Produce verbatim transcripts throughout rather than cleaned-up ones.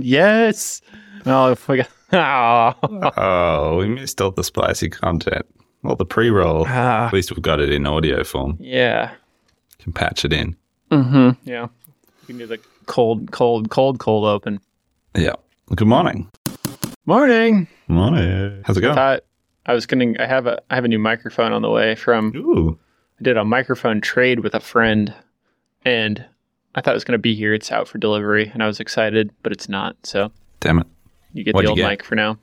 Yes. Oh, I forgot. Oh. oh, we missed all the spicy content. Well, the pre-roll. Ah. At least we've got it in audio form. Yeah. Can patch it in. Mm-hmm. Yeah. You can do the cold, cold, cold, cold open. Yeah. Good morning. Morning. Morning. How's it going? I, I was going to, I have a, I have a new microphone on the way from, Ooh. I did a microphone trade with a friend and I thought it was going to be here. It's out for delivery and I was excited, but it's not. So. Damn it. You get What'd the old get? mic for now.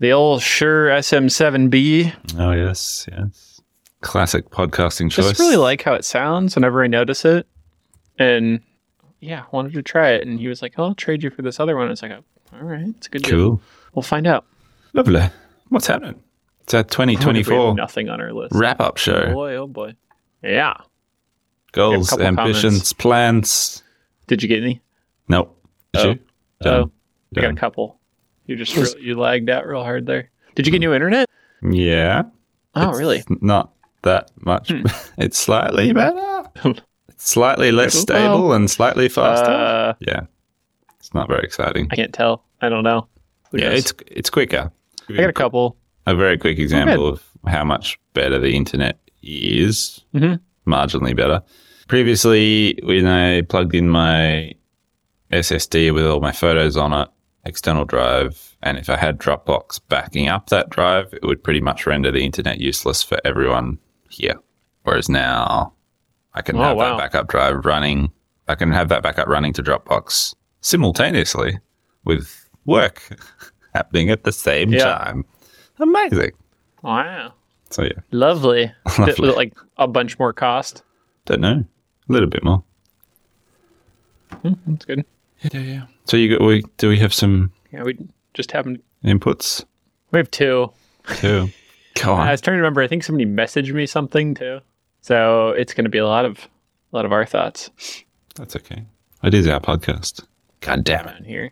The old Shure S M seven B. Oh, yes, yes. Classic podcasting choice. I just really like how it sounds whenever I notice it. And, yeah, wanted to try it. And he was like, oh, I'll trade you for this other one. I was like, oh, all right, it's a good cool. deal. Cool. We'll find out. Lovely. What's happening? It's our twenty twenty-four oh, we have nothing on our list. wrap-up show. Oh, boy, oh, boy. Yeah. Goals, ambitions, plans. Did you get any? No. Did oh. you? Done. Oh, I got a couple. You just real, you lagged out real hard there. Did you get new internet? Yeah. Oh, it's really? Not that much. Hmm. It's slightly better. It's slightly less stable well, and slightly faster. Uh, yeah. It's not very exciting. I can't tell. I don't know. Who yeah, knows? it's it's quicker. I got a couple. A very quick example of how much better the internet is. Mm-hmm. Marginally better. Previously, when I plugged in my S S D with all my photos on it, external drive, and if I had Dropbox backing up that drive, it would pretty much render the internet useless for everyone here. Whereas now I can oh, have wow. that backup drive running. I can have that backup running to Dropbox simultaneously with work happening at the same yeah. time. Amazing. Wow. So, yeah. Lovely. Lovely. Bit, like a bunch more cost. Don't know. A little bit more. Mm, that's good. Yeah, yeah. So you got, we do we have some? Yeah, we just have inputs. We have two. Two. Come on. I was trying to remember. I think somebody messaged me something too. So it's going to be a lot of a lot of our thoughts. That's okay. It is our podcast. God damn it! Here,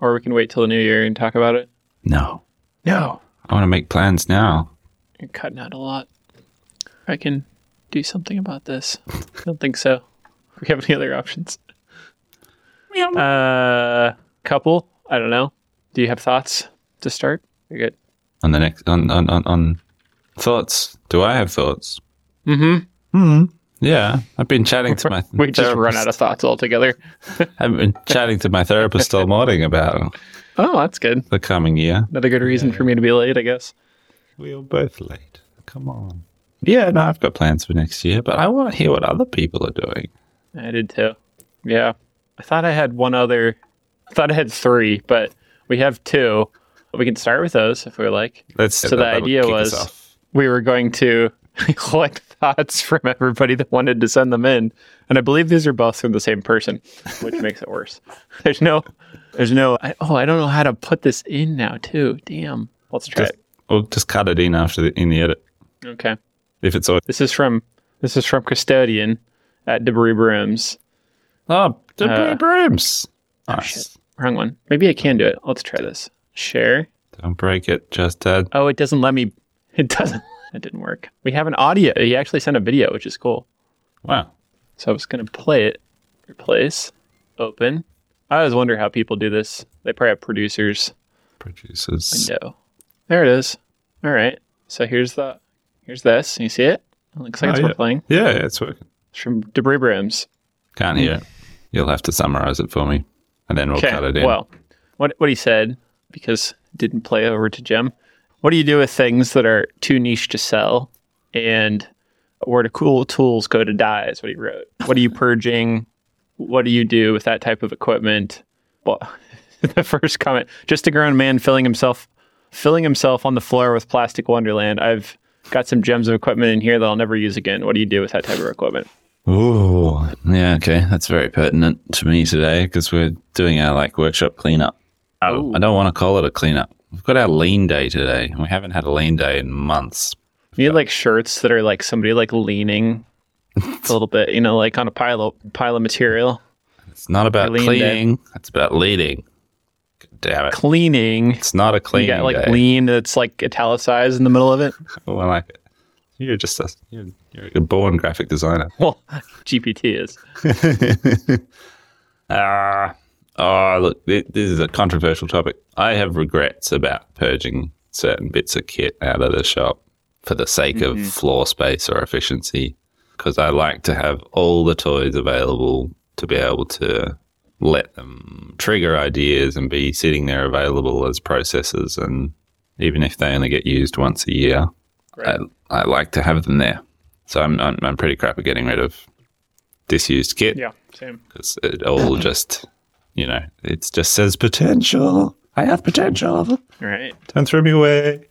or we can wait till the new year and talk about it. No. No. I want to make plans now. You're cutting out a lot. I can do something about this. I don't think so. We have any other options? Uh, couple. I don't know. Do you have thoughts to start? You're good. On the next, on on on, on thoughts. Do I have thoughts? Mm-hmm. Mm-hmm. Yeah, I've been chatting to my. We therapist. Just run out of thoughts altogether. I've been chatting to my therapist all morning about. Oh, that's good. The coming year. Another good reason yeah. for me to be late, I guess. We are both late. Come on. Yeah, no, I've got plans for next year, but I want to hear what other people are doing. I did too. Yeah. I thought I had one other, I thought I had three, but we have two. We can start with those if we like. Let's so that, the idea was we were going to collect thoughts from everybody that wanted to send them in. And I believe these are both from the same person, which makes it worse. There's no, there's no, I, oh, I don't know how to put this in now too. Damn. Let's try just, it. We'll just cut it in after the, in the edit. Okay. If it's all. This is from, this is from Custodian at Debris Brims. Oh, Debris uh, Brims. Oh, nice. Shit. Wrong one. Maybe I can do it. Let's try this. Share. Don't break it, just add. Oh, it doesn't let me. It doesn't. It didn't work. We have an audio. He actually sent a video, which is cool. Wow. So I was going to play it. Replace. Open. I always wonder how people do this. They probably have producers. Producers. Window. There it is. All right. So here's the. Here's this. You see it? It looks like oh, it's yeah. playing. Yeah, yeah, it's working. It's from Debris Brims. Can't hear it. You'll have to summarize it for me, and then we'll okay. cut it in. Well, what what he said, because it didn't play over to Jim, what do you do with things that are too niche to sell, and where do cool tools go to die is what he wrote. What are you purging? What do you do with that type of equipment? Well, the first comment, just a grown man filling himself filling himself on the floor with plastic wonderland. I've got some gems of equipment in here that I'll never use again. What do you do with that type of equipment? Oh, yeah, okay. That's very pertinent to me today because we're doing our like workshop cleanup. Oh. I don't want to call it a cleanup. We've got our lean day today, and we haven't had a lean day in months. You need like shirts that are like somebody like leaning a little bit, you know, like on a pile of, pile of material. It's not about cleaning. Day. It's about leading. God damn it. Cleaning. It's not a cleaning day. You got like day. Lean that's like italicized in the middle of it. Oh, I like it. You're just a, you're, you're a born graphic designer. Well, G P T is. Ah, uh, Oh, look, th- this is a controversial topic. I have regrets about purging certain bits of kit out of the shop for the sake mm-hmm. of floor space or efficiency, because I like to have all the toys available to be able to let them trigger ideas and be sitting there available as processes. And even if they only get used once a year, I, I like to have them there. So I'm, I'm I'm pretty crap at getting rid of disused kit. Yeah, same. Because it all just, you know, it just says potential. I have potential. Right. Don't throw me away.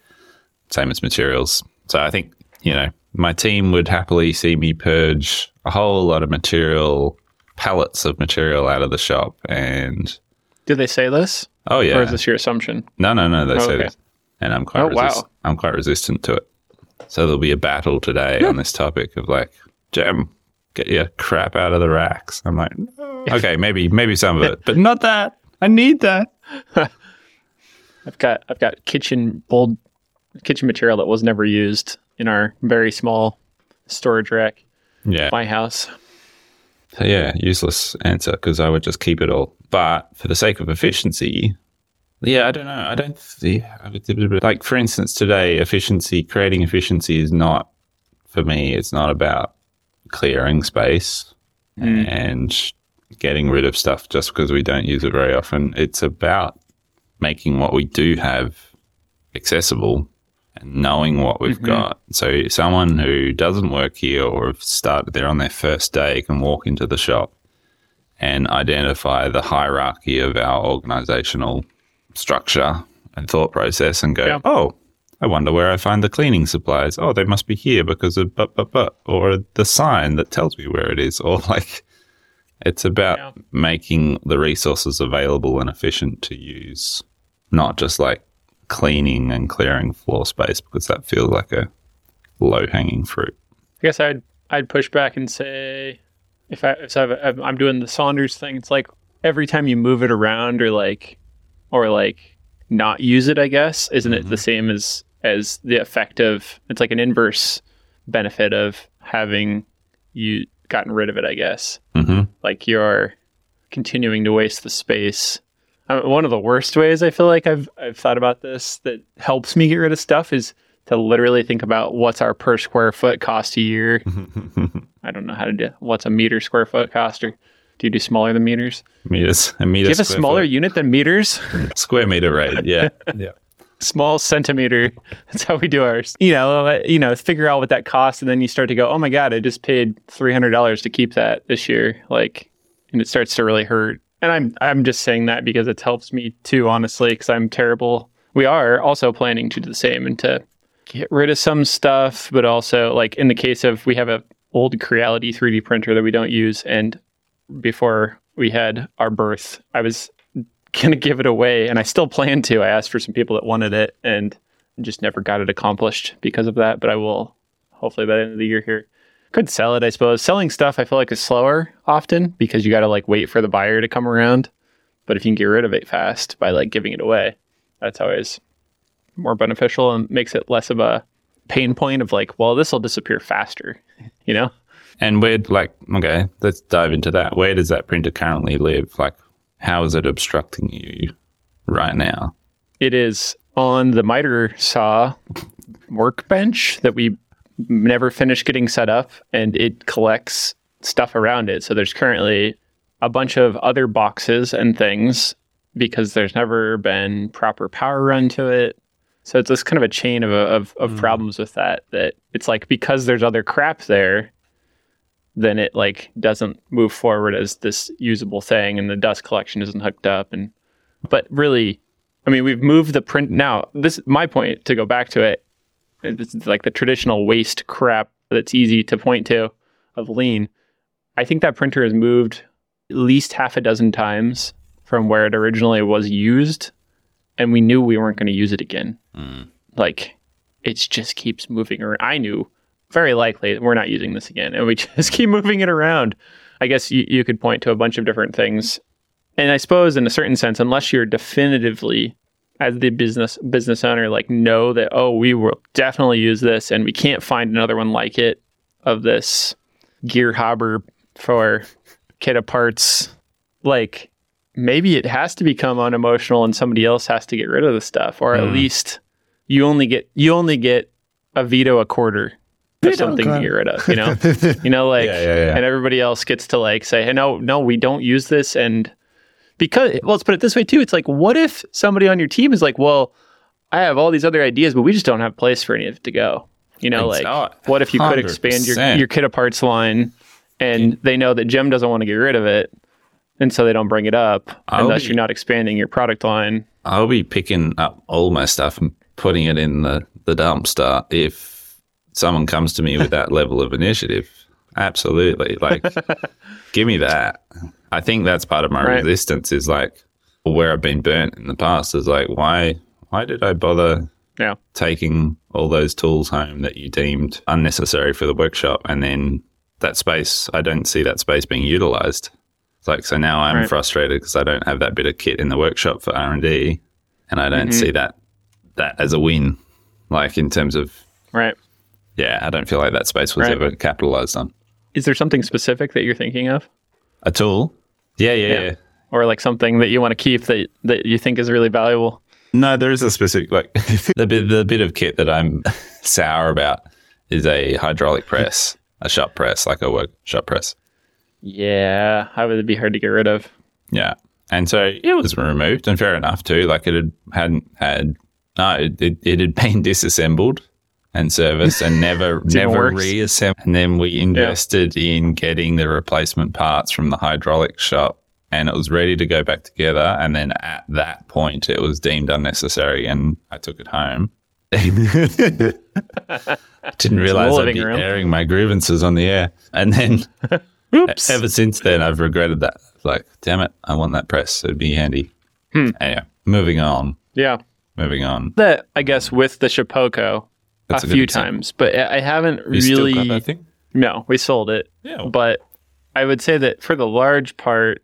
Same as materials. So I think, you know, my team would happily see me purge a whole lot of material, pallets of material out of the shop. And did they say this? Oh, yeah. Or is this your assumption? No, no, no. They oh, say okay. this. And I'm quite, oh, resist- wow. I'm quite resistant to it. So there'll be a battle today yeah. on this topic of like, Jem, get your crap out of the racks. I'm like, no. okay, maybe maybe some of it, but not that. I need that. I've got I've got kitchen old kitchen material that was never used in our very small storage rack. Yeah, at my house. So yeah, useless answer because I would just keep it all. But for the sake of efficiency. Yeah, I don't know. I don't see. Yeah, like, for instance, today, efficiency, creating efficiency is not, for me, it's not about clearing space mm. and getting rid of stuff just because we don't use it very often. It's about making what we do have accessible and knowing what we've mm-hmm. got. So someone who doesn't work here or have started there on their first day can walk into the shop and identify the hierarchy of our organizational structure and thought process and go, yeah. oh, I wonder where I find the cleaning supplies. Oh, they must be here because of but, but, but, or the sign that tells me where it is. Or like, it's about yeah. making the resources available and efficient to use, not just like cleaning and clearing floor space because that feels like a low-hanging fruit. I guess I'd I'd push back and say, if, I, if I've, I'm doing the Saunders thing, it's like every time you move it around or like, or like not use it, I guess, isn't mm-hmm. it the same as, as the effect of, it's like an inverse benefit of having you gotten rid of it, I guess. Mm-hmm. Like you're continuing to waste the space. I mean, one of the worst ways I feel like I've, I've thought about this that helps me get rid of stuff is to literally think about what's our per square foot cost a year. I don't know how to do, what's a meter square foot cost or do you do smaller than meters? Meters. A meter do you have a smaller foot. Unit than meters? Square meter, right? Yeah, yeah. Small centimeter. That's how we do ours. You know, you know, figure out what that costs, and then you start to go, "Oh my god, I just paid three hundred dollars to keep that this year." Like, and it starts to really hurt. And I'm, I'm just saying that because it helps me too, honestly, because I'm terrible. We are also planning to do the same and to get rid of some stuff, but also like in the case of we have a old Creality three D printer that we don't use and. Before we had our birth, I was going to give it away, and I still plan to. I asked for some people that wanted it, and just never got it accomplished because of that, but I will, hopefully by the end of the year here. Could sell it, I suppose. Selling stuff, I feel like, is slower often, because you got to, like, wait for the buyer to come around. But if you can get rid of it fast by, like, giving it away, that's always more beneficial and makes it less of a pain point of, like, well, this will disappear faster, you know? And we're like, okay, let's dive into that. Where does that printer currently live? Like, how is it obstructing you right now? It is on the miter saw workbench that we never finished getting set up, and it collects stuff around it. So there's currently a bunch of other boxes and things because there's never been proper power run to it. So it's this kind of a chain of of, of mm. problems with that, that it's like because there's other crap there, then it like doesn't move forward as this usable thing, and the dust collection isn't hooked up. And but really, I mean, we've moved the print now. This my point to go back to it. It's like the traditional waste crap that's easy to point to of lean. I think that printer has moved at least half a dozen times from where it originally was used, and we knew we weren't going to use it again. Mm. Like it just keeps moving around. I knew. Very likely we're not using this again, and we just keep moving it around. I guess you, you could point to a bunch of different things. And I suppose in a certain sense, unless you're definitively as the business business owner, like know that, oh, we will definitely use this and we can't find another one like it of this gear hobber for kit of parts. Like maybe it has to become unemotional and somebody else has to get rid of the stuff, or mm. at least you only get you only get a veto a quarter of something to get rid of, you know? you know, like, yeah, yeah, yeah. And everybody else gets to like say, hey, no, no, we don't use this. And because, well, let's put it this way too. It's like, what if somebody on your team is like, well, I have all these other ideas, but we just don't have place for any of it to go. You know, like, what if you could expand your, your kit of parts line and they know that Jim doesn't want to get rid of it, and so they don't bring it up unless you're not expanding your product line. I'll be picking up all my stuff and putting it in the, the dumpster if someone comes to me with that level of initiative. Absolutely. Like, give me that. I think that's part of my right. resistance is like where I've been burnt in the past is like, why, why did I bother yeah. taking all those tools home that you deemed unnecessary for the workshop? And then that space, I don't see that space being utilized. It's like, so now I'm right. frustrated because I don't have that bit of kit in the workshop for R and D, and I don't mm-hmm. see that that as a win, like in terms of... Right. Yeah, I don't feel like that space was right. ever capitalized on. Is there something specific that you're thinking of? A tool? Yeah, yeah, yeah. yeah. Or like something that you want to keep that, that you think is really valuable? No, there is a specific... like the bit, the bit of kit that I'm sour about is a hydraulic press, a shop press, like a work shop press. Yeah, how would it be hard to get rid of? Yeah, and so it was removed, and fair enough too. Like it had hadn't had, no, it it, it had been disassembled and serviced, and never never reassembled. And then we invested yeah. in getting the replacement parts from the hydraulic shop, and it was ready to go back together. And then at that point, it was deemed unnecessary, and I took it home. Didn't realize I'd be room. airing my grievances on the air, and then. Oops. Ever since then, I've regretted that. Like, damn it, I want that press. It'd be handy. Hmm. Anyway, moving on. Yeah. Moving on. That, I guess, with the Shapeoko That's a, a few example. times, but I haven't you really... Still got that thing? No, we sold it. Yeah. But I would say that for the large part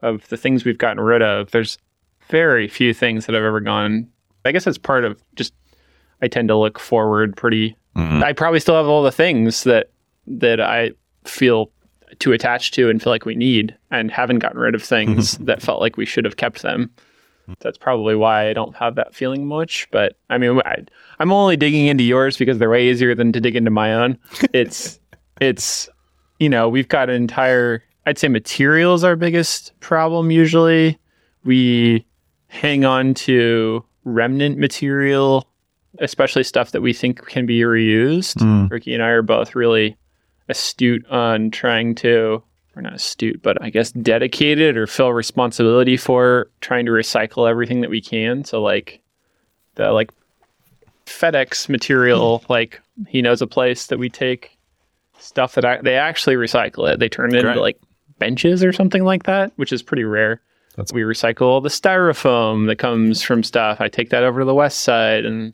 of the things we've gotten rid of, there's very few things that I've ever gone... I guess that's part of just... I tend to look forward pretty... Mm-hmm. I probably still have all the things that that I feel... to attach to and feel like we need, and haven't gotten rid of things that felt like we should have kept them. That's probably why I don't have that feeling much. But I mean, I, I'm only digging into yours because they're way easier than to dig into my own. It's, it's, you know, we've got an entire, I'd say materials our biggest problem. Usually we hang on to remnant material, especially stuff that we think can be reused. Mm. Ricky and I are both really astute on trying to, or not astute, but I guess dedicated or feel responsibility for trying to recycle everything that we can. So like the like FedEx material, like he knows a place that we take stuff that I, they actually recycle it. They turn it Correct. into like benches or something like that, which is pretty rare. That's- we recycle all the styrofoam that comes from stuff. I take that over to the west side. And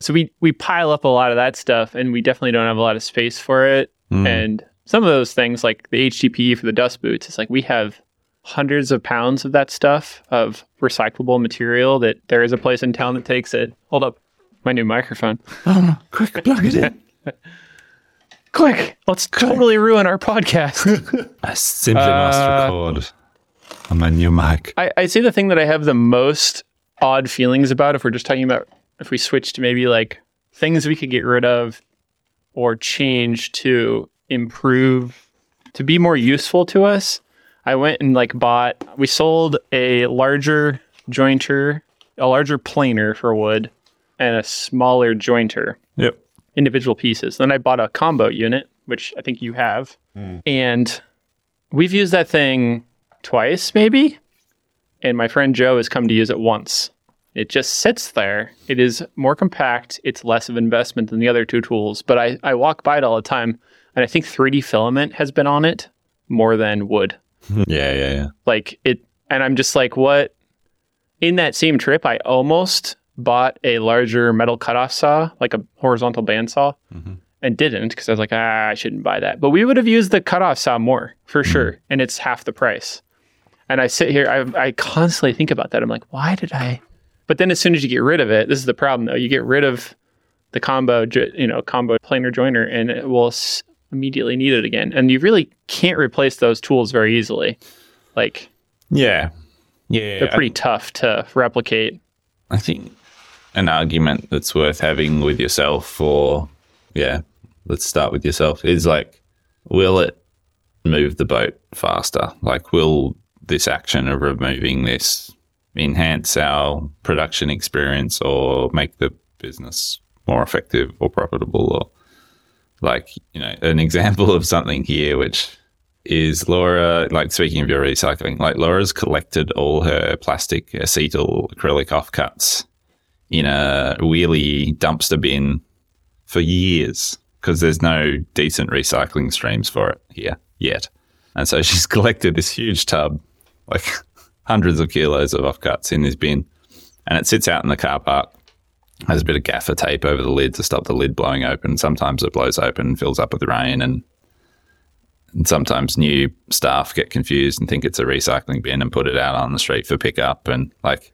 so we, we pile up a lot of that stuff, and we definitely don't have a lot of space for it. Mm. And some of those things, like the H D P E for the dust boots, it's like we have hundreds of pounds of that stuff, of recyclable material, that there is a place in town that takes it. Hold up, my new microphone. Oh, quick, plug it in. Quick, let's quick. totally ruin our podcast. I simply uh, must record on my new mic. I, I say the thing that I have the most odd feelings about, if we're just talking about, if we switch to maybe like things we could get rid of, or change to improve, to be more useful to us. I went and like bought, we sold a larger jointer, a larger planer for wood, and a smaller jointer. Yep. Individual pieces. Then I bought a combo unit, which I think you have. Mm. And we've used that thing twice maybe. And my friend Joe has come to use it once. It just sits there. It is more compact. It's less of an investment than the other two tools. But I, I walk by it all the time, and I think three D filament has been on it more than wood. Yeah, yeah, yeah. Like it, and I'm just like, what? In that same trip, I almost bought a larger metal cutoff saw, like a horizontal band saw, mm-hmm. and didn't, because I was like, ah, I shouldn't buy that. But we would have used the cutoff saw more, for mm-hmm. sure, and it's half the price. And I sit here, I I constantly think about that. I'm like, why did I... But then as soon as you get rid of it, this is the problem though, you get rid of the combo, you know, combo planer joiner, and it will s- immediately need it again. And you really can't replace those tools very easily. Like Yeah. Yeah. They're pretty I, tough to replicate. I think an argument that's worth having with yourself for, yeah, let's start with yourself, is like, will it move the boat faster? Like, will this action of removing this enhance our production experience or make the business more effective or profitable? Or like, you know, an example of something here, which is Laura, like speaking of your recycling, like Laura's collected all her plastic acetyl acrylic offcuts in a wheelie dumpster bin for years because there's no decent recycling streams for it here yet. And so she's collected this huge tub, like hundreds of kilos of offcuts in this bin, and it sits out in the car park. Has a bit of gaffer tape over the lid to stop the lid blowing open. Sometimes it blows open, fills up with rain, and, and sometimes new staff get confused and think it's a recycling bin and put it out on the street for pickup. And like,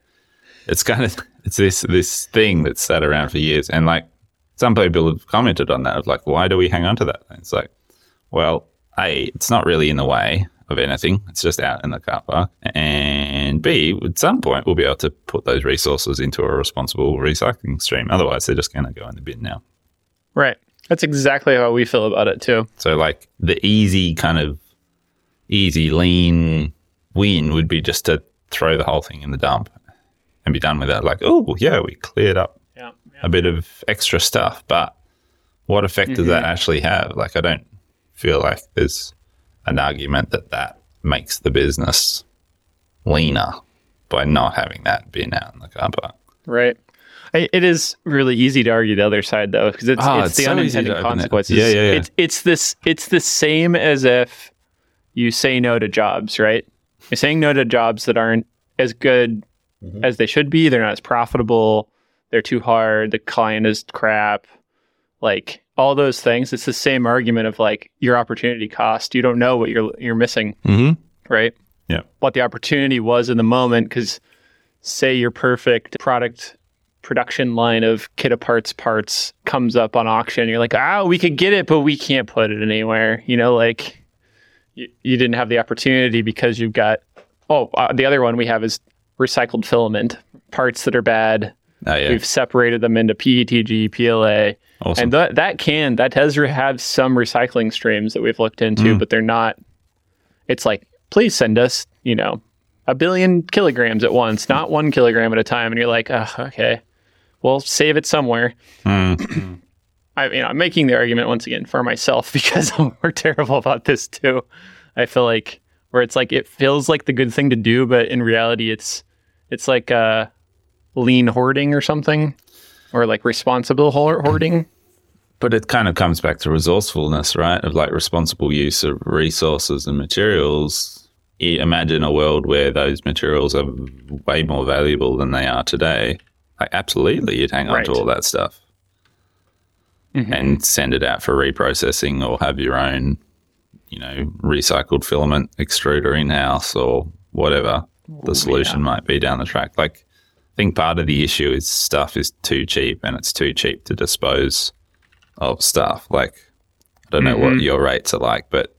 it's kind of it's this this thing that's sat around for years. And like, some people have commented on that of like, why do we hang on to that? And it's like, well, A, it's not really in the way of anything. It's just out in the car park. And B, at some point, we'll be able to put those resources into a responsible recycling stream. Otherwise, they're just going to go in the bin now. Right. That's exactly how we feel about it too. So like the easy kind of easy lean win would be just to throw the whole thing in the dump and be done with that. Like, oh, yeah, we cleared up yeah, yeah. a bit of extra stuff. But what effect mm-hmm. does that actually have? Like, I don't feel like there's an argument that that makes the business leaner by not having that bin out in the car park. Right. I, it is really easy to argue the other side though, because it's, oh, it's, it's the so unintended consequences. It. Yeah, yeah, yeah. It's, it's this. It's the same as if you say no to jobs, right? You're saying no to jobs that aren't as good mm-hmm. as they should be. They're not as profitable. They're too hard. The client is crap. Like, all those things, it's the same argument of like your opportunity cost. You don't know what you're you're missing, mm-hmm. right? Yeah. What the opportunity was in the moment, because say your perfect product production line of kit of parts parts comes up on auction. You're like, ah, oh, we could get it, but we can't put it anywhere. You know, like you, you didn't have the opportunity because you've got, oh, uh, the other one we have is recycled filament, parts that are bad. Oh, yeah. We've separated them into P E T G, P L A. Awesome. And th- that can, that does have some recycling streams that we've looked into, mm. but they're not, it's like, please send us, you know, a billion kilograms at once, not one kilogram at a time. And you're like, oh, okay, we'll save it somewhere. Mm. I, you know, I'm making the argument once again for myself because we're terrible about this too. I feel like, where it's like, it feels like the good thing to do, but in reality, it's, it's like uh, lean hoarding or something. Or like responsible hoarding. But it kind of comes back to resourcefulness, right? Of like responsible use of resources and materials. Imagine a world where those materials are way more valuable than they are today. Like, absolutely, you'd hang on right. to all that stuff mm-hmm. and send it out for reprocessing or have your own, you know, recycled filament extruder in-house or whatever Ooh, the solution yeah. might be down the track. Like, I think part of the issue is stuff is too cheap and it's too cheap to dispose of stuff. Like, I don't know mm-hmm. what your rates are like, but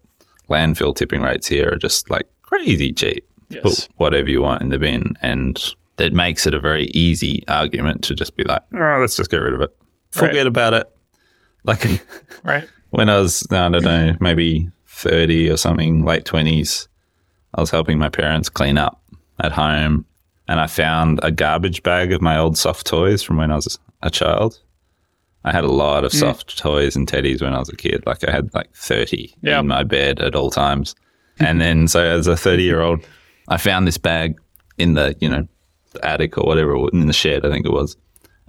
landfill tipping rates here are just like crazy cheap. Yes. Put whatever you want in the bin. And that makes it a very easy argument to just be like, oh, let's just get rid of it. Forget right. about it. Like, right. when I was, I don't know, maybe thirty or something, late twenties, I was helping my parents clean up at home. And I found a garbage bag of my old soft toys from when I was a child. I had a lot of soft mm. toys and teddies when I was a kid. Like, I had like thirty yep. in my bed at all times. And then, so as a thirty-year-old, I found this bag in the, you know, the attic or whatever, in the shed, I think it was.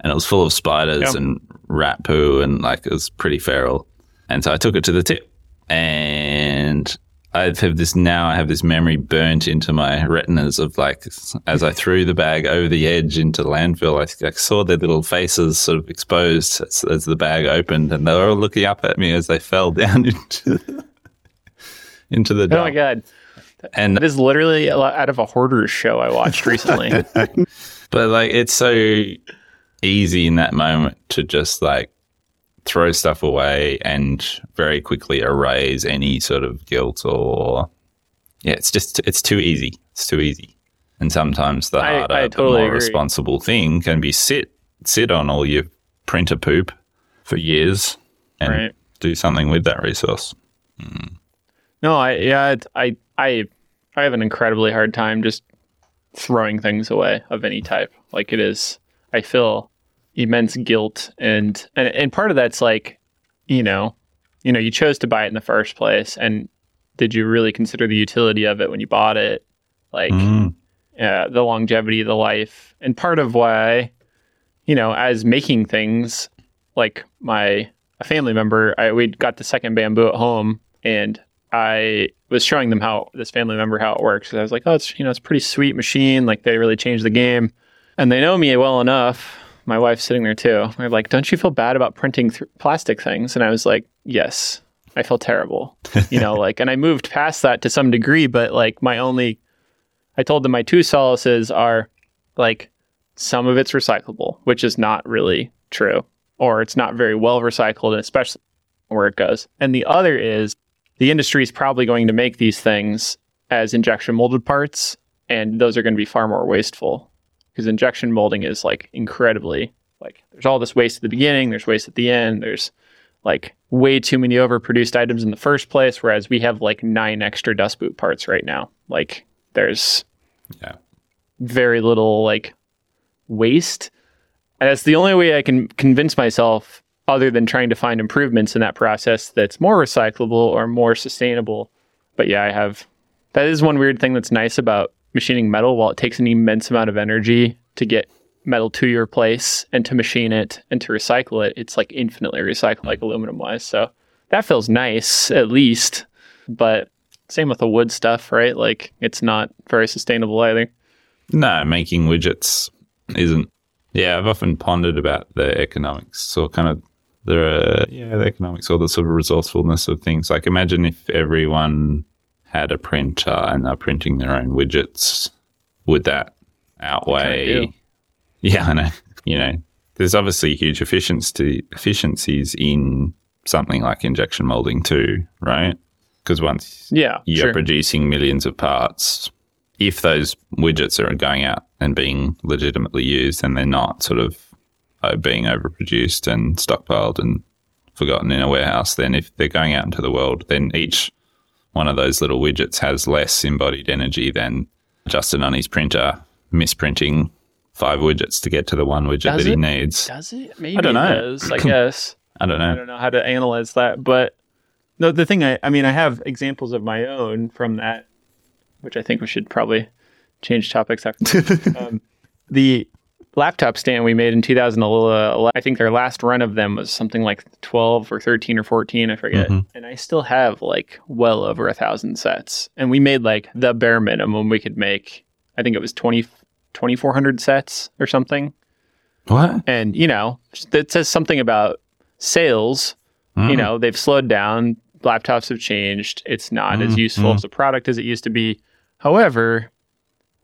And it was full of spiders yep. and rat poo and like, it was pretty feral. And so I took it to the tip. And I have this now, I have this memory burnt into my retinas of like, as I threw the bag over the edge into the landfill, I, I saw their little faces sort of exposed as, as the bag opened, and they were all looking up at me as they fell down into the, into the dump. Oh my God. And that is literally out of a hoarder's show I watched recently. But like, it's so easy in that moment to just like throw stuff away and very quickly erase any sort of guilt or, yeah, it's just, it's too easy It's too easy. And sometimes the harder, I, I totally the more agree. responsible thing can be sit sit on all your printer poop for years and right. do something with that resource. Mm. No, I yeah, it's, I I I have an incredibly hard time just throwing things away of any type. Like it is, I feel immense guilt, and and and part of that's like, you know, you know, you chose to buy it in the first place, and did you really consider the utility of it when you bought it? Like. Mm. Uh, the longevity of the life. And part of why, you know, as making things, like my a family member, I, we got the second bamboo at home, and I was showing them how this family member, how it works. And I was like, oh, it's, you know, it's a pretty sweet machine. Like they really changed the game, and they know me well enough. My wife's sitting there too. They're like, don't you feel bad about printing th- plastic things? And I was like, yes, I feel terrible, you know, like, and I moved past that to some degree, but like my only I told them my two solaces are like some of it's recyclable, which is not really true, or it's not very well recycled, especially where it goes. And the other is the industry is probably going to make these things as injection molded parts, and those are going to be far more wasteful because injection molding is like incredibly like there's all this waste at the beginning, there's waste at the end, there's like way too many overproduced items in the first place, whereas we have like nine extra dust boot parts right now. Like there's yeah. very little like waste. And that's the only way I can convince myself, other than trying to find improvements in that process that's more recyclable or more sustainable. But yeah, I have, that is one weird thing that's nice about machining metal. While it takes an immense amount of energy to get metal to your place and to machine it and to recycle it, it's like infinitely recycled, like aluminum wise. So that feels nice at least, but same with the wood stuff, right? Like, it's not very sustainable either. No, making widgets isn't. Yeah, I've often pondered about the economics or kind of the, uh, yeah, the economics or the sort of resourcefulness of things. Like, imagine if everyone had a printer and they're printing their own widgets. Would that outweigh? Yeah, I know. You know, there's obviously huge efficiency efficiencies in something like injection molding too, right? Because once yeah, you're sure. producing millions of parts, if those widgets are going out and being legitimately used and they're not sort of being overproduced and stockpiled and forgotten in a warehouse, then if they're going out into the world, then each one of those little widgets has less embodied energy than Justin on his printer misprinting five widgets to get to the one widget Does that it? he needs. Does it? Maybe I don't know. It does, I guess. I don't know. I don't know how to analyze that, but... No, the thing I, I mean, I have examples of my own from that, which I think we should probably change topics after. um, the laptop stand we made in two thousand eleven, I think their last run of them was something like twelve or thirteen or fourteen, I forget. Mm-hmm. And I still have like well over a thousand sets. And we made like the bare minimum we could make. I think it was twenty, twenty-four hundred sets or something. What? And, you know, it says something about sales. Mm. You know, they've slowed down. Laptops have changed. It's not mm, as useful mm. as a product as it used to be. However,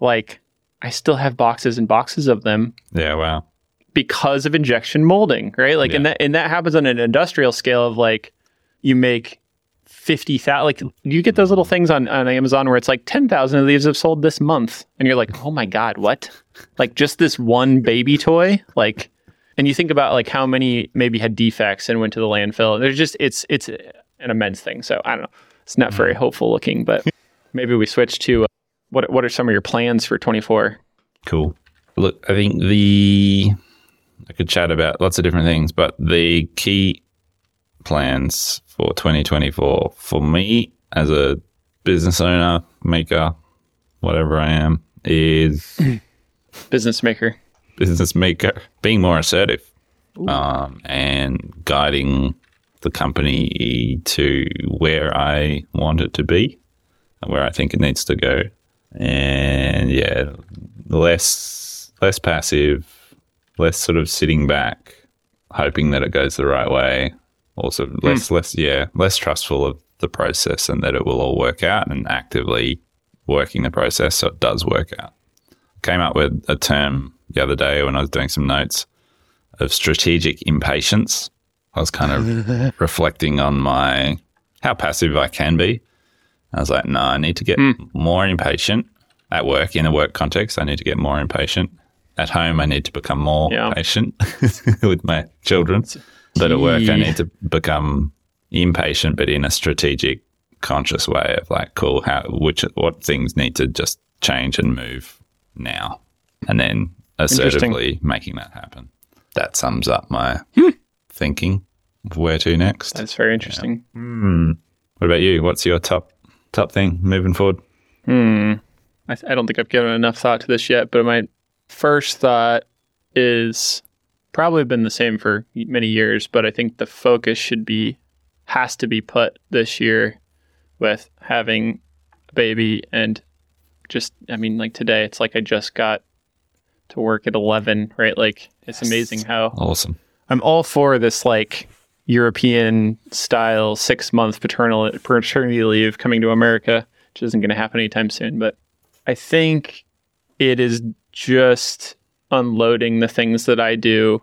like, I still have boxes and boxes of them. Yeah, wow. Because of injection molding, right? Like, yeah. and that and that happens on an industrial scale of, like, you make fifty thousand. Like, you get those little things on, on Amazon where it's like ten thousand of these have sold this month. And you're like, oh, my God, what? Like, just this one baby toy? Like... And you think about like how many maybe had defects and went to the landfill. There's just, it's it's an immense thing. So I don't know. It's not very hopeful looking, but maybe we switch to uh, what what are some of your plans for twenty-four? Cool. Look, I think the, I could chat about lots of different things, but the key plans for twenty twenty-four for me as a business owner, maker, whatever I am, is... business maker. business maker, being more assertive um, and guiding the company to where I want it to be and where I think it needs to go. And yeah, less, less passive, less sort of sitting back, hoping that it goes the right way. Also less, mm. less, yeah, less trustful of the process and that it will all work out, and actively working the process so it does work out. Came up with a term the other day when I was doing some notes of strategic impatience. I was kind of reflecting on my how passive I can be. I was like, no, I need to get mm. more impatient At work, in a work context, I need to get more impatient. At home, I need to become more yeah. patient with my children. But at work, I need to become impatient, but in a strategic, conscious way of like, cool, how, which, what things need to just change and move now, and then assertively making that happen. That sums up my hmm. thinking of where to next. That's very interesting. Yeah. Mm. What about you? What's your top top thing moving forward? Hmm. I, I don't think I've given enough thought to this yet, but my first thought is probably been the same for many years, but I think the focus should be, has to be put this year with having a baby and just, I mean, like today, it's like I just got to work at eleven, right? Like it's amazing how awesome. I'm all for this like European style six month paternal paternity leave coming to America, which isn't going to happen anytime soon, but I think it is just unloading the things that I do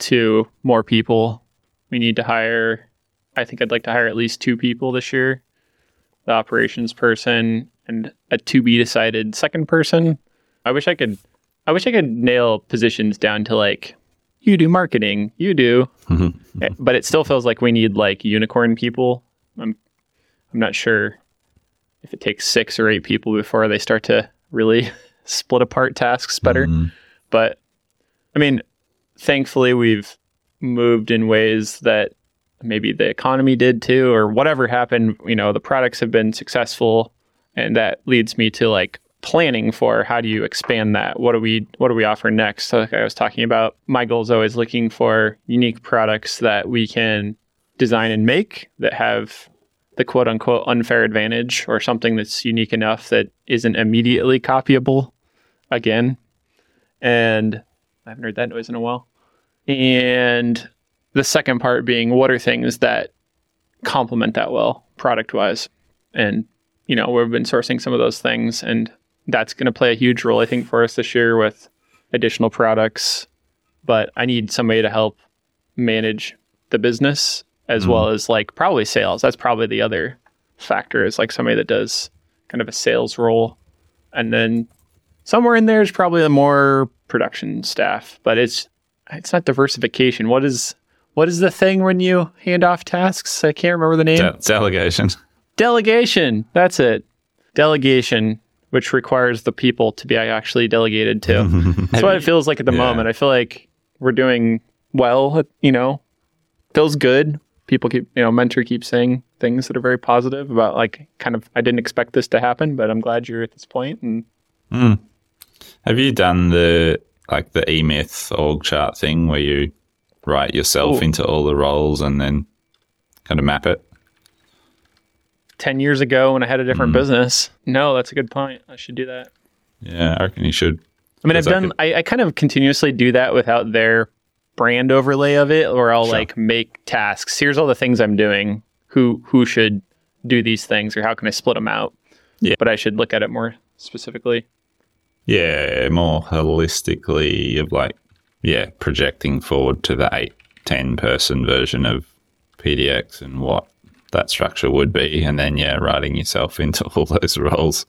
to more people. We need to hire, I think I'd like to hire at least two people this year, the operations person and a to be decided second person. I wish I could, I wish I could nail positions down to like, you do marketing, you do, but it still feels like we need like unicorn people. I'm, I'm not sure if it takes six or eight people before they start to really split apart tasks better. Mm-hmm. But I mean, thankfully we've moved in ways that maybe the economy did too, or whatever happened, you know, the products have been successful. And that leads me to like planning for how do you expand that? What do we, what do we offer next? So like I was talking about, my goal is always looking for unique products that we can design and make that have the quote unquote unfair advantage, or something that's unique enough that isn't immediately copyable again. And I haven't heard that noise in a while. And the second part being, what are things that complement that well product wise? And, you know, we've been sourcing some of those things, and that's going to play a huge role, I think, for us this year with additional products. But I need somebody to help manage the business, as mm. well as like probably sales. That's probably the other factor, is like somebody that does kind of a sales role. And then somewhere in there is probably a more production staff, but it's, it's not diversification. What is, what is the thing when you hand off tasks? I can't remember the name. De- delegation. Delegation. That's it. Delegation, which requires the people to be actually delegated to. That's what it feels like at the yeah. moment. I feel like we're doing well, you know, feels good. People keep, you know, mentor keeps saying things that are very positive about like, kind of, I didn't expect this to happen, but I'm glad you're at this point. And mm. have you done the, like the E-myth org chart thing where you write yourself Ooh. into all the roles and then kind of map it? Ten years ago when I had a different mm. business. No, that's a good point. I should do that. Yeah, I reckon you should. I mean, I've done, I, I, I kind of continuously do that without their brand overlay of it, or I'll sure. like make tasks. Here's all the things I'm doing. Who, who should do these things, or how can I split them out? Yeah. But I should look at it more specifically. Yeah, more holistically of like, yeah, projecting forward to the eight, ten person version of P D X and what that structure would be. And then, yeah, writing yourself into all those roles.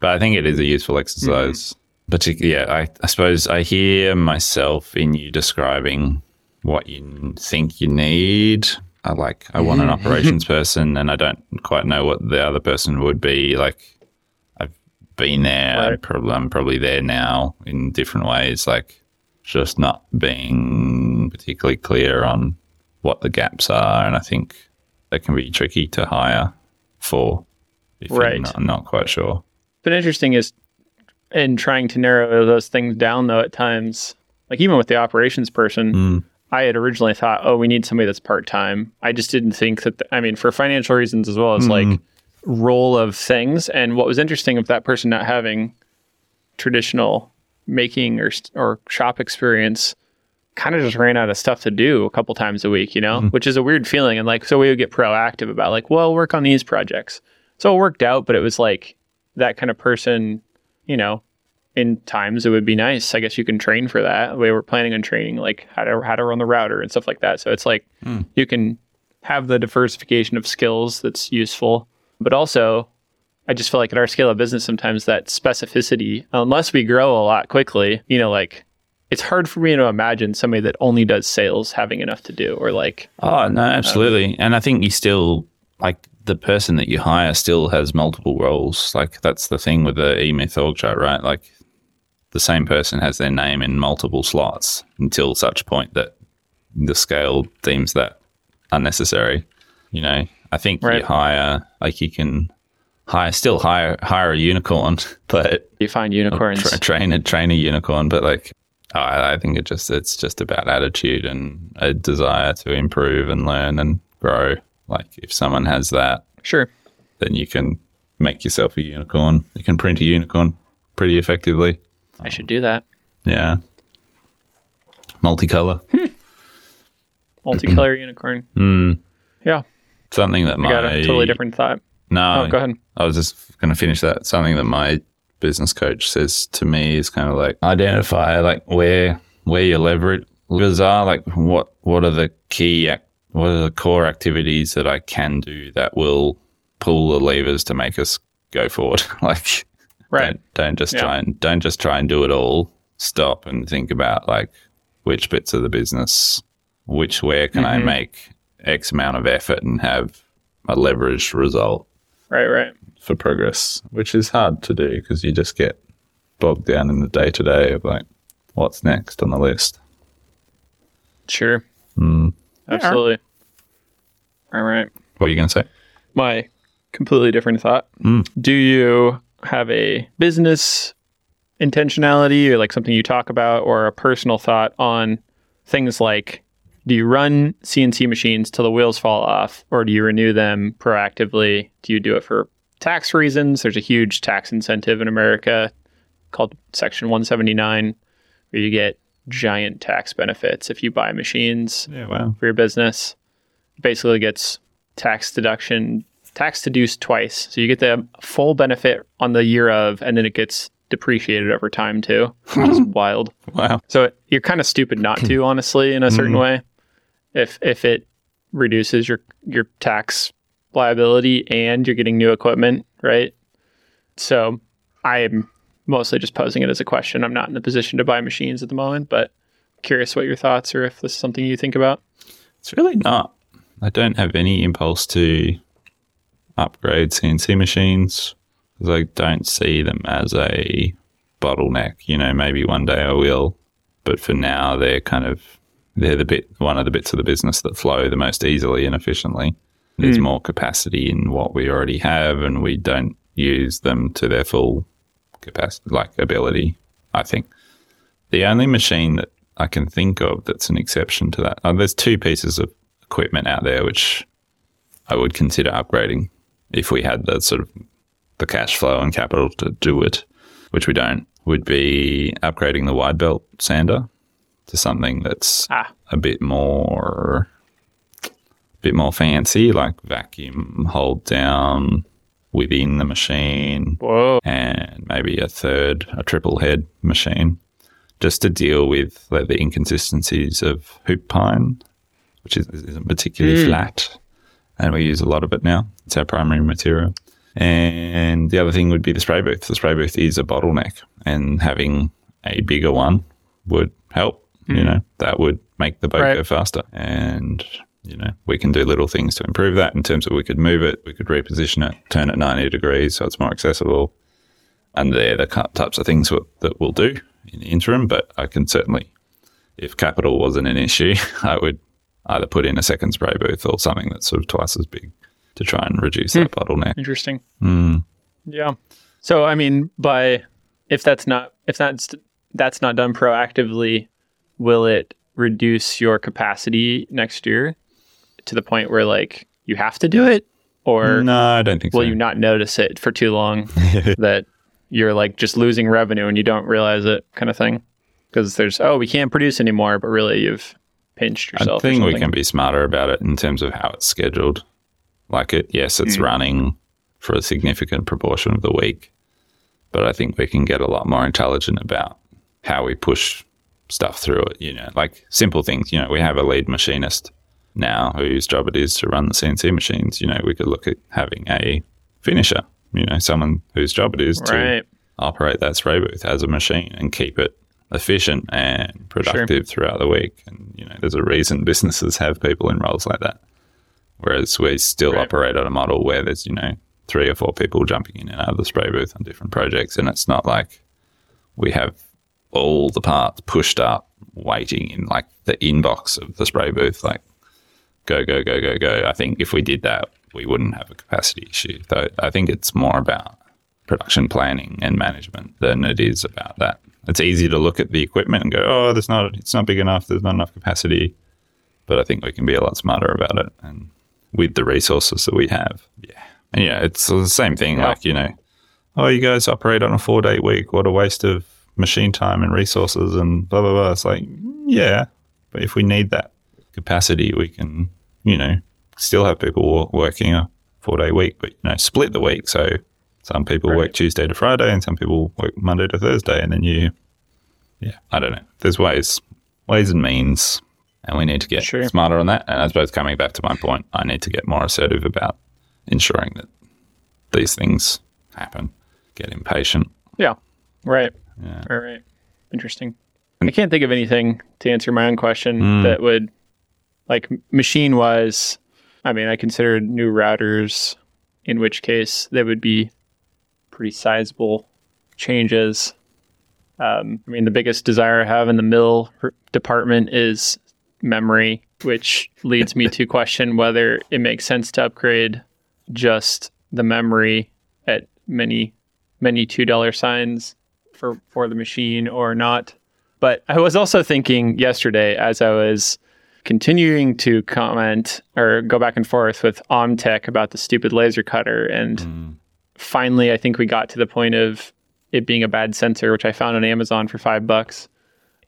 But I think it is a useful exercise. Mm-hmm. Particularly, yeah, I, I suppose I hear myself in you describing what you think you need. I like, I want an operations person and I don't quite know what the other person would be. Like, I've been there. Right. I'm, probably, I'm probably there now in different ways. Like, just not being particularly clear on what the gaps are. And I think that can be tricky to hire for if right. you're not, I'm not quite sure. But interesting is in trying to narrow those things down, though, at times, like even with the operations person, mm. I had originally thought, oh, we need somebody that's part-time. I just didn't think that, the, I mean, for financial reasons as well as mm. like role of things. And what was interesting of that person not having traditional making or or shop experience, kind of just ran out of stuff to do a couple times a week, you know, mm-hmm. which is a weird feeling. And like, so we would get proactive about like, well, work on these projects. So it worked out, but it was like that kind of person, you know, in times it would be nice. I guess you can train for that. We were planning on training, like how to, how to run the router and stuff like that. So it's like, mm. you can have the diversification of skills that's useful, but also I just feel like at our scale of business, sometimes that specificity, unless we grow a lot quickly, you know, like it's hard for me to imagine somebody that only does sales having enough to do, or like. Oh, no, absolutely. Um, and I think you still, like, the person that you hire still has multiple roles. Like, that's the thing with the E-myth org chart, right? Like, the same person has their name in multiple slots until such point that the scale deems that unnecessary. You know, I think right. you hire, like, you can hire, still hire, hire a unicorn, but you find unicorns, tra- train a train a unicorn, but like, oh, I think it just it's just about attitude and a desire to improve and learn and grow. Like, if someone has that, sure, then you can make yourself a unicorn. You can print a unicorn pretty effectively. I should do that. Yeah. Multicolor. Multicolor unicorn. Mm. Yeah. Something that I my... I got a totally different thought. No. Oh, go ahead. I was just going to finish that. Something that my business coach says to me is kind of like, identify like where where your levers are. Like, what, what are the key, act, what are the core activities that I can do that will pull the levers to make us go forward? Like... Right. Don't, don't just yeah. try and don't just try and do it all. Stop and think about like which bits of the business, which where can mm-hmm. I make X amount of effort and have a leveraged result. Right, right. For progress, which is hard to do because you just get bogged down in the day to day of like what's next on the list. Sure. Mm. Absolutely. Yeah. All right. What are you going to say? My completely different thought. Mm. Do you have a business intentionality or like something you talk about, or a personal thought on things like, do you run C N C machines till the wheels fall off, or do you renew them proactively? Do you do it for tax reasons? There's a huge tax incentive in America called Section one seventy-nine where you get giant tax benefits if you buy machines yeah, wow. for your business. It basically gets tax deduction tax deduced twice. So you get the full benefit on the year of, and then it gets depreciated over time too, which is wild. Wow. So it, you're kind of stupid not to, honestly, in a certain mm. way. If if it reduces your, your tax liability and you're getting new equipment, right? So I'm mostly just posing it as a question. I'm not in the position to buy machines at the moment, but curious what your thoughts are, if this is something you think about. It's really not. I don't have any impulse to upgrade C N C machines because I don't see them as a bottleneck. You know, maybe one day I will, but for now they're kind of they're the bit one of the bits of the business that flow the most easily and efficiently. There's mm. more capacity in what we already have, and we don't use them to their full capacity, like ability. I think the only machine that I can think of that's an exception to that. Oh, there's two pieces of equipment out there which I would consider upgrading if we had the sort of the cash flow and capital to do it, which we don't, would be upgrading the wide belt sander to something that's ah. a bit more, a bit more fancy, like vacuum hold down within the machine, Whoa. and maybe a third, a triple head machine, just to deal with like, the inconsistencies of hoop pine, which is, isn't particularly mm. flat. And we use a lot of it now. It's our primary material. And the other thing would be the spray booth. The spray booth is a bottleneck, and having a bigger one would help. Mm. You know, that would make the boat right. go faster. And, you know, we can do little things to improve that in terms of we could move it, we could reposition it, turn it ninety degrees so it's more accessible. And they're the types of things that we'll do in the interim. But I can certainly, if capital wasn't an issue, I would either put in a second spray booth or something that's sort of twice as big to try and reduce hmm. that bottleneck. Interesting. Mm. Yeah. So, I mean, by if that's not if that's that's not done proactively, will it reduce your capacity next year to the point where like you have to do it? Or no, I don't think. Will so. you not notice it for too long that you're like just losing revenue and you don't realize it, kind of thing? Because there's oh, we can't produce anymore, but really you've pinched yourself. I think we can be smarter about it in terms of how it's scheduled. Like, it, yes, it's mm. running for a significant proportion of the week, but I think we can get a lot more intelligent about how we push stuff through it, you know, like simple things. You know, we have a lead machinist now whose job it is to run the C N C machines. You know, we could look at having a finisher you know, someone whose job it is right. to operate that spray booth as a machine and keep it efficient and productive sure. throughout the week. And, you know, there's a reason businesses have people in roles like that. Whereas we still right. operate on a model where there's, you know, three or four people jumping in and out of the spray booth on different projects. And it's not like we have all the parts pushed up, waiting in like the inbox of the spray booth, like go, go, go, go, go. I think if we did that, we wouldn't have a capacity issue. So I think it's more about production planning and management than it is about that. It's easy to look at the equipment and go, oh, there's not, it's not big enough, there's not enough capacity. But I think we can be a lot smarter about it, and with the resources that we have. Yeah. And yeah, it's the same thing. Yeah. Like, you know, oh, you guys operate on a four day week. What a waste of machine time and resources and blah, blah, blah. It's like, yeah, but if we need that capacity, we can, you know, still have people working a four day week, but, you know, split the week. So some people right. work Tuesday to Friday and some people work Monday to Thursday. And then you, yeah, I don't know. There's ways, ways and means, and we need to get sure. smarter on that. And I suppose coming back to my point, I need to get more assertive about ensuring that these things happen. Get impatient. Yeah. Right. Yeah. All right. Interesting. I can't think of anything to answer my own question mm. that would, like, machine wise. I mean, I considered new routers, in which case there would be pretty sizable changes. Um, I mean, the biggest desire I have in the mill department is memory, which leads me to question whether it makes sense to upgrade just the memory at many, many two dollar signs for, for the machine or not. But I was also thinking yesterday, as I was continuing to comment or go back and forth with Omtech about the stupid laser cutter, and mm. finally I think we got to the point of it being a bad sensor, which I found on Amazon for five bucks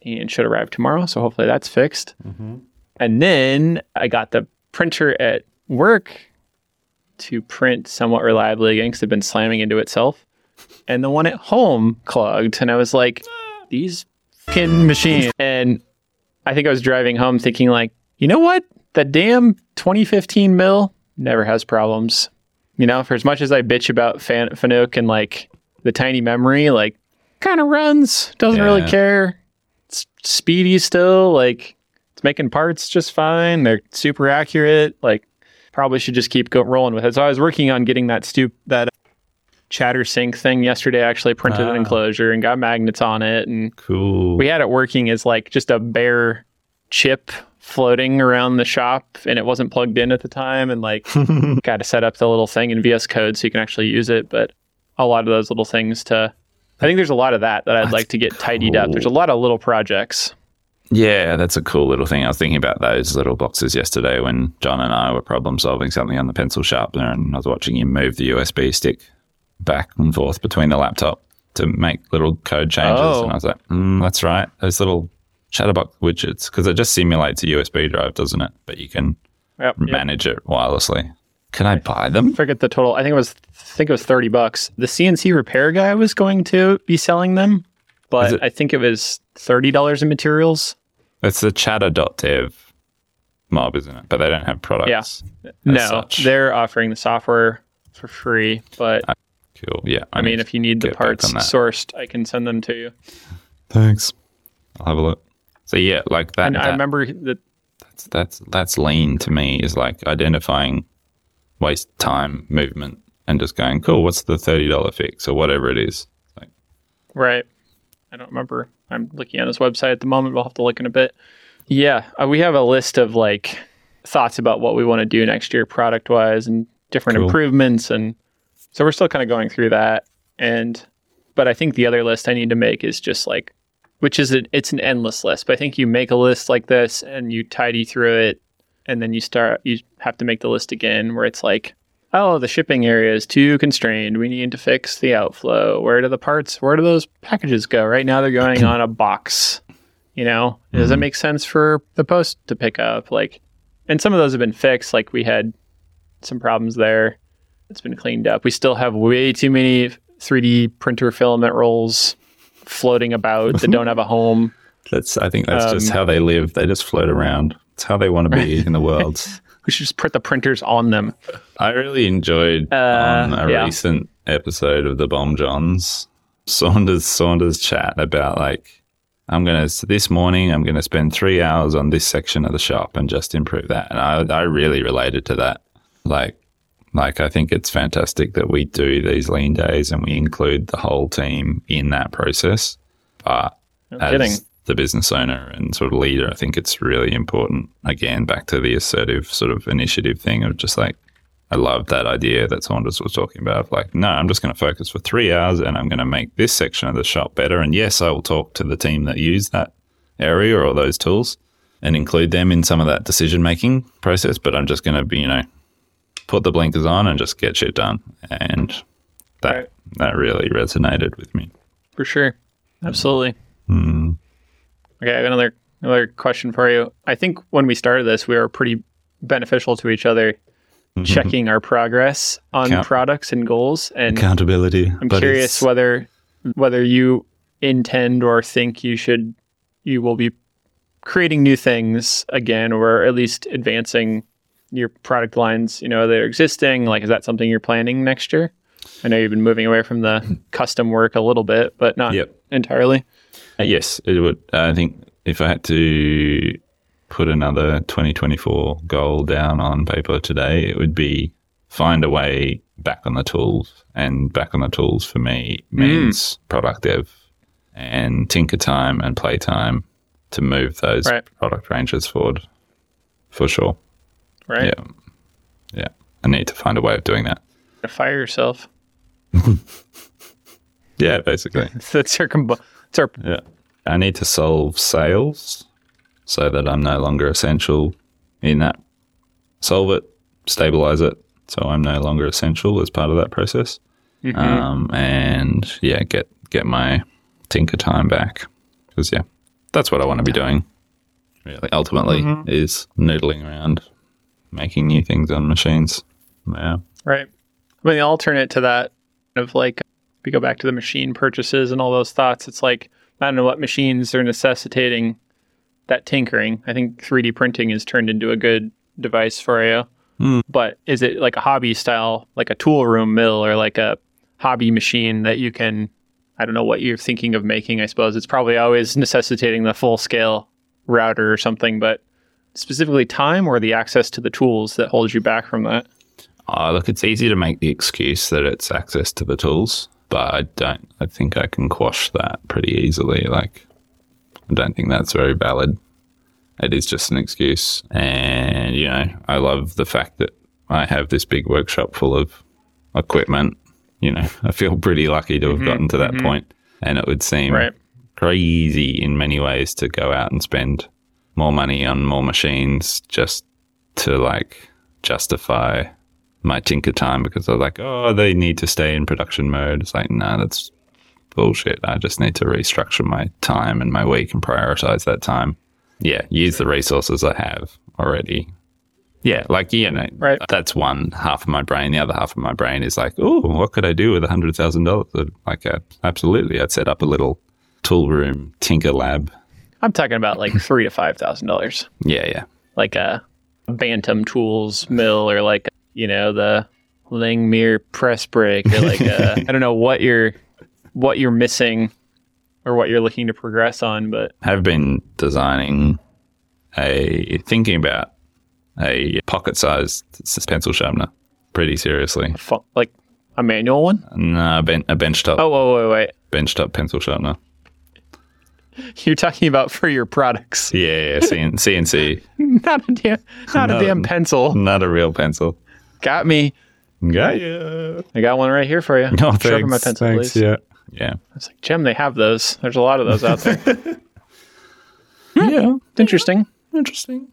and should arrive tomorrow, so hopefully that's fixed. Mm-hmm. And then I got the printer at work to print somewhat reliably again because it'd been slamming into itself, and the one at home clogged, and I was like, these fucking machines. And I think I was driving home thinking, like, you know what? That damn twenty fifteen mill never has problems. You know, for as much as I bitch about Fan- Fanuc and, like, the tiny memory, like, kind of runs, doesn't yeah. really care. It's speedy still. Like, it's making parts just fine. They're super accurate. Like, probably should just keep go- rolling with it. So I was working on getting that stu- that Chatter sync thing yesterday. I actually printed ah. an enclosure and got magnets on it, and cool. we had it working as, like, just a bare chip floating around the shop, and it wasn't plugged in at the time, and, like, got to set up the little thing in V S Code so you can actually use it. But a lot of those little things to, I think there's a lot of that that I'd that's like to get cool. tidied up. There's a lot of little projects. Yeah, that's a cool little thing. I was thinking about those little boxes yesterday when John and I were problem solving something on the pencil sharpener, and I was watching him move the U S B stick back and forth between the laptop to make little code changes. Oh. And I was like, mm, that's right. Those little Chatterbox widgets, because it just simulates a U S B drive, doesn't it? But you can yep, manage yep. it wirelessly. Can I buy them? I forget the total. I think it was I think it was thirty bucks. The C N C repair guy was going to be selling them, but it, I think it was thirty dollars in materials. It's the Chatter.dev mob, isn't it? But they don't have products. Yeah. No, such. They're offering the software for free, but... I- Cool. Yeah, I, I mean, if you need the parts sourced, I can send them to you. Thanks. I'll have a look. So yeah, like that. And that, I remember that. That's that's that's lean to me, is like identifying waste time, movement, and just going, cool, what's the thirty dollars fix or whatever it is. Like, right. I don't remember. I'm looking at his website at the moment. We'll have to look in a bit. Yeah, uh, we have a list of, like, thoughts about what we want to do next year, product wise, and different cool. improvements and. So we're still kind of going through that, and but I think the other list I need to make is just, like, which is an, it's an endless list. But I think you make a list like this and you tidy through it, and then you start you have to make the list again where it's like, oh, the shipping area is too constrained. We need to fix the outflow. Where do the parts? Where do those packages go? Right now they're going on a box. You know, mm-hmm. does it make sense for the post to pick up? Like, and some of those have been fixed. Like, we had some problems there. It's been cleaned up. We still have way too many three D printer filament rolls floating about that don't have a home. That's I think that's um, just how they live. They just float around. It's how they want to be in the world. We should just put the printers on them. I really enjoyed uh, on a yeah. recent episode of the Bomb Johns, Saunders Saunders chat about like, I'm going to, this morning, I'm going to spend three hours on this section of the shop and just improve that. And I, I really related to that. Like, like I think it's fantastic that we do these lean days and we include the whole team in that process. But no as kidding. The business owner and sort of leader, I think it's really important. Again, back to the assertive sort of initiative thing of just like, I love that idea that Saunders was talking about. Like, no, I'm just going to focus for three hours and I'm going to make this section of the shop better. And yes, I will talk to the team that use that area or those tools and include them in some of that decision-making process. But I'm just going to be, you know, put the blinkers on and just get shit done. And that right. that really resonated with me. For sure. Absolutely. Mm. Okay, I have another, another question for you. I think when we started this, we were pretty beneficial to each other. Checking our progress on Account- products and goals and accountability. I'm curious it's... whether whether you intend or think you should you will be creating new things again, or at least advancing your product lines, you know, that are existing. Like, is that something you're planning next year? I know you've been moving away from the custom work a little bit, but not yep. entirely. Uh, yes, it would. I think if I had to put another twenty twenty-four goal down on paper today, it would be find a way back on the tools. And back on the tools for me means mm. product dev and tinker time and play time to move those right. product ranges forward, for sure. Right. Yeah. Yeah. I need to find a way of doing that. To fire yourself. Yeah, basically. That's our... Comb- it's our- yeah. I need to solve sales, so that I'm no longer essential in that. Solve it, stabilize it, so I'm no longer essential as part of that process. Mm-hmm. Um, and, yeah, get get my tinker time back. Because, yeah, that's what I want to be doing, really, ultimately, mm-hmm. is noodling around, making new things on machines. Yeah. Right. I mean, the alternate to that of, like, if you go back to the machine purchases and all those thoughts, it's like, I don't know what machines are necessitating that tinkering. I think three D printing is turned into a good device for you. Mm. But is it like a hobby style, like a tool room mill or like a hobby machine that you can, I don't know what you're thinking of making, I suppose. It's probably always necessitating the full scale router or something, but specifically time or the access to the tools that holds you back from that? Oh, look, it's easy to make the excuse that it's access to the tools, but I don't, I think I can quash that pretty easily. Like, I don't think that's very valid. It is just an excuse. And, you know, I love the fact that I have this big workshop full of equipment. You know, I feel pretty lucky to have mm-hmm, gotten to that mm-hmm. point. And it would seem right. crazy in many ways to go out and spend more money on more machines just to, like, justify my tinker time because they're like, oh, they need to stay in production mode. It's like, no, nah, that's... bullshit. I just need to restructure my time and my week and prioritize that time. Yeah, use the resources I have already. Yeah, like, you know, right. that's one half of my brain. The other half of my brain is like, oh, what could I do with one hundred thousand dollars? Like, uh, absolutely, I'd set up a little tool room, tinker lab. I'm talking about like three to five thousand dollars. Yeah, yeah. Like a Bantam Tools mill or like, you know, the Langmuir press brake or like, a, I don't know what you're... what you're missing or what you're looking to progress on, but... I've been designing a... thinking about a pocket-sized pencil sharpener pretty seriously. A fun, like a manual one? No, a, ben- a benchtop. Oh, wait, wait, wait. Benchtop pencil sharpener. You're talking about for your products. Yeah, yeah, C N C. Not a damn, not, not a damn pencil. Not a real pencil. Got me. Got you. I got one right here for you. No, thanks. Sharpen my pencil, thanks, please. Yeah. Yeah. I was like, Jim, they have those. There's a lot of those out there. yeah, yeah. Interesting. Interesting.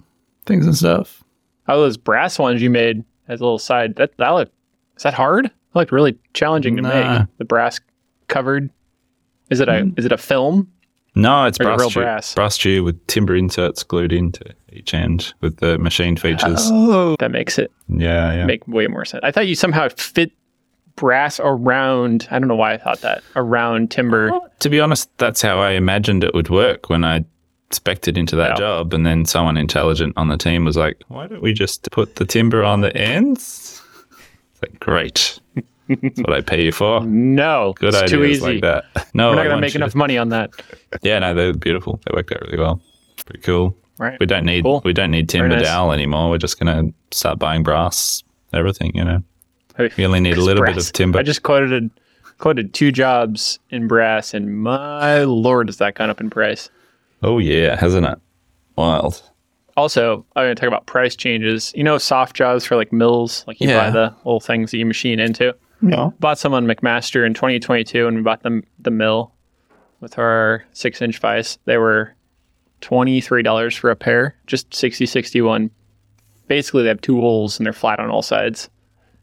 Things and stuff. How those brass ones you made as a little side, that, that looked, is that hard? It looked really challenging to nah. make. The brass covered. Is it a mm. is it a film? No, it's brass, real tube, brass. brass tube with timber inserts glued into each end with the machine features. Oh, that makes it yeah, yeah. make way more sense. I thought you somehow fit brass around, I don't know why I thought that, around timber. Well, to be honest, that's how I imagined it would work when I spec'd into that yeah. job. And then someone intelligent on the team was like, why don't we just put the timber on the ends? It's like, great. That's what I pay you for. No, good it's ideas too easy. Like that. No, we're not going to make enough to... money on that. Yeah, no, they're beautiful. They worked out really well. Pretty cool. Right. We don't need cool. we don't need timber nice. dowel anymore. We're just going to start buying brass. Everything, you know. We only need a little brass. bit of timber. I just quoted quoted two jobs in brass, and my lord, has that gone up in price? Oh yeah, hasn't it? Wild. Also, I'm going to talk about price changes. You know, soft jobs for like mills, like you yeah. buy the little things that you machine into. No. Bought some on McMaster in twenty twenty-two, and we bought the the mill with our six inch vise. They were twenty-three dollars for a pair, just sixty sixty-one. Basically, they have two holes and they're flat on all sides.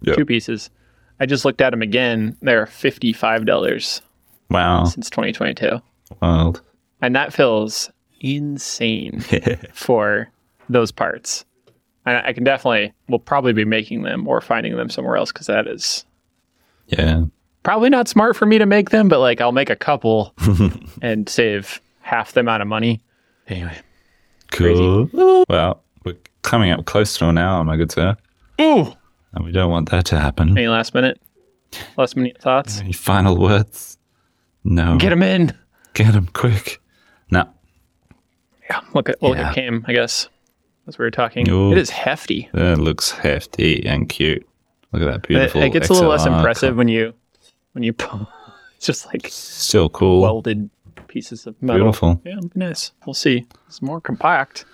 Yep. Two pieces. I just looked at them again. They're fifty-five dollars. Wow. Since twenty twenty-two. Wild. And that feels insane for those parts. I, I can definitely, we'll probably be making them or finding them somewhere else, because that is yeah, probably not smart for me to make them, but like I'll make a couple and save half the amount of money. Anyway. Cool. Crazy. Well, we're coming up close to an hour, my good sir. Ooh. And we don't want that to happen. Any last minute? Last minute thoughts? Any final words? No. Get them in. Get them quick. No. Yeah, look at, look yeah. at Cam, I guess. As we were talking. Ooh. It is hefty. It looks hefty and cute. Look at that beautiful. It, it gets X L R a little less impressive cup. when you, when you, it's just like still cool welded pieces of metal. Beautiful. Yeah, it'll be nice. We'll see. It's more compact.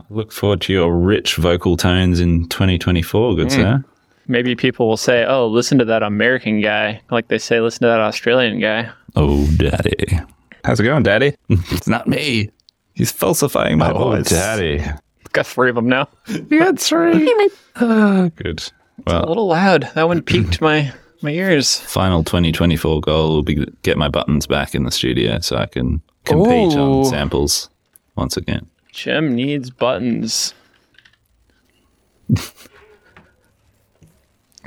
I look forward to your rich vocal tones in twenty twenty-four, good mm. sir. Maybe people will say, "Oh, listen to that American guy," like they say, "Listen to that Australian guy." Oh, daddy. How's it going, daddy? It's not me. He's falsifying my oh, voice. Oh, daddy. I've got three of them now. You got three. Oh, good. Well, it's a little loud. That one piqued my, my ears. Final twenty twenty-four goal will be get my buttons back in the studio so I can compete Ooh. on samples once again. Jim needs buttons.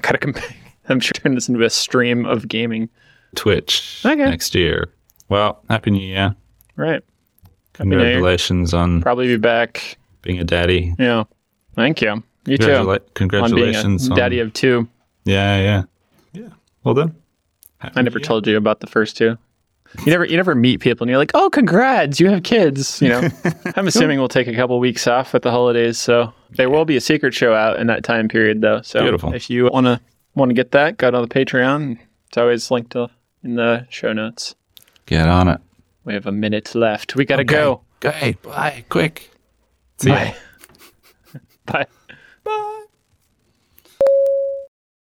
Gotta comp- I'm sure turn this into a stream of gaming. Twitch okay. next year. Well, happy new year. Right. Congratulations on probably be back being a daddy. Yeah. Thank you. You Congratula- too. Congratulations on being a daddy on... of two. Yeah, yeah. Yeah. Well done. Happy I never year. told you about the first two. You never you never meet people and you're like, "Oh, congrats, you have kids," you know. I'm assuming we'll take a couple weeks off at the holidays, so there will be a secret show out in that time period though. So Beautiful. if you wanna wanna get that, go to the Patreon. It's always linked to in the show notes. Get on it. We have a minute left. We gotta okay. go. Okay, bye, quick. See Bye. Bye. Bye.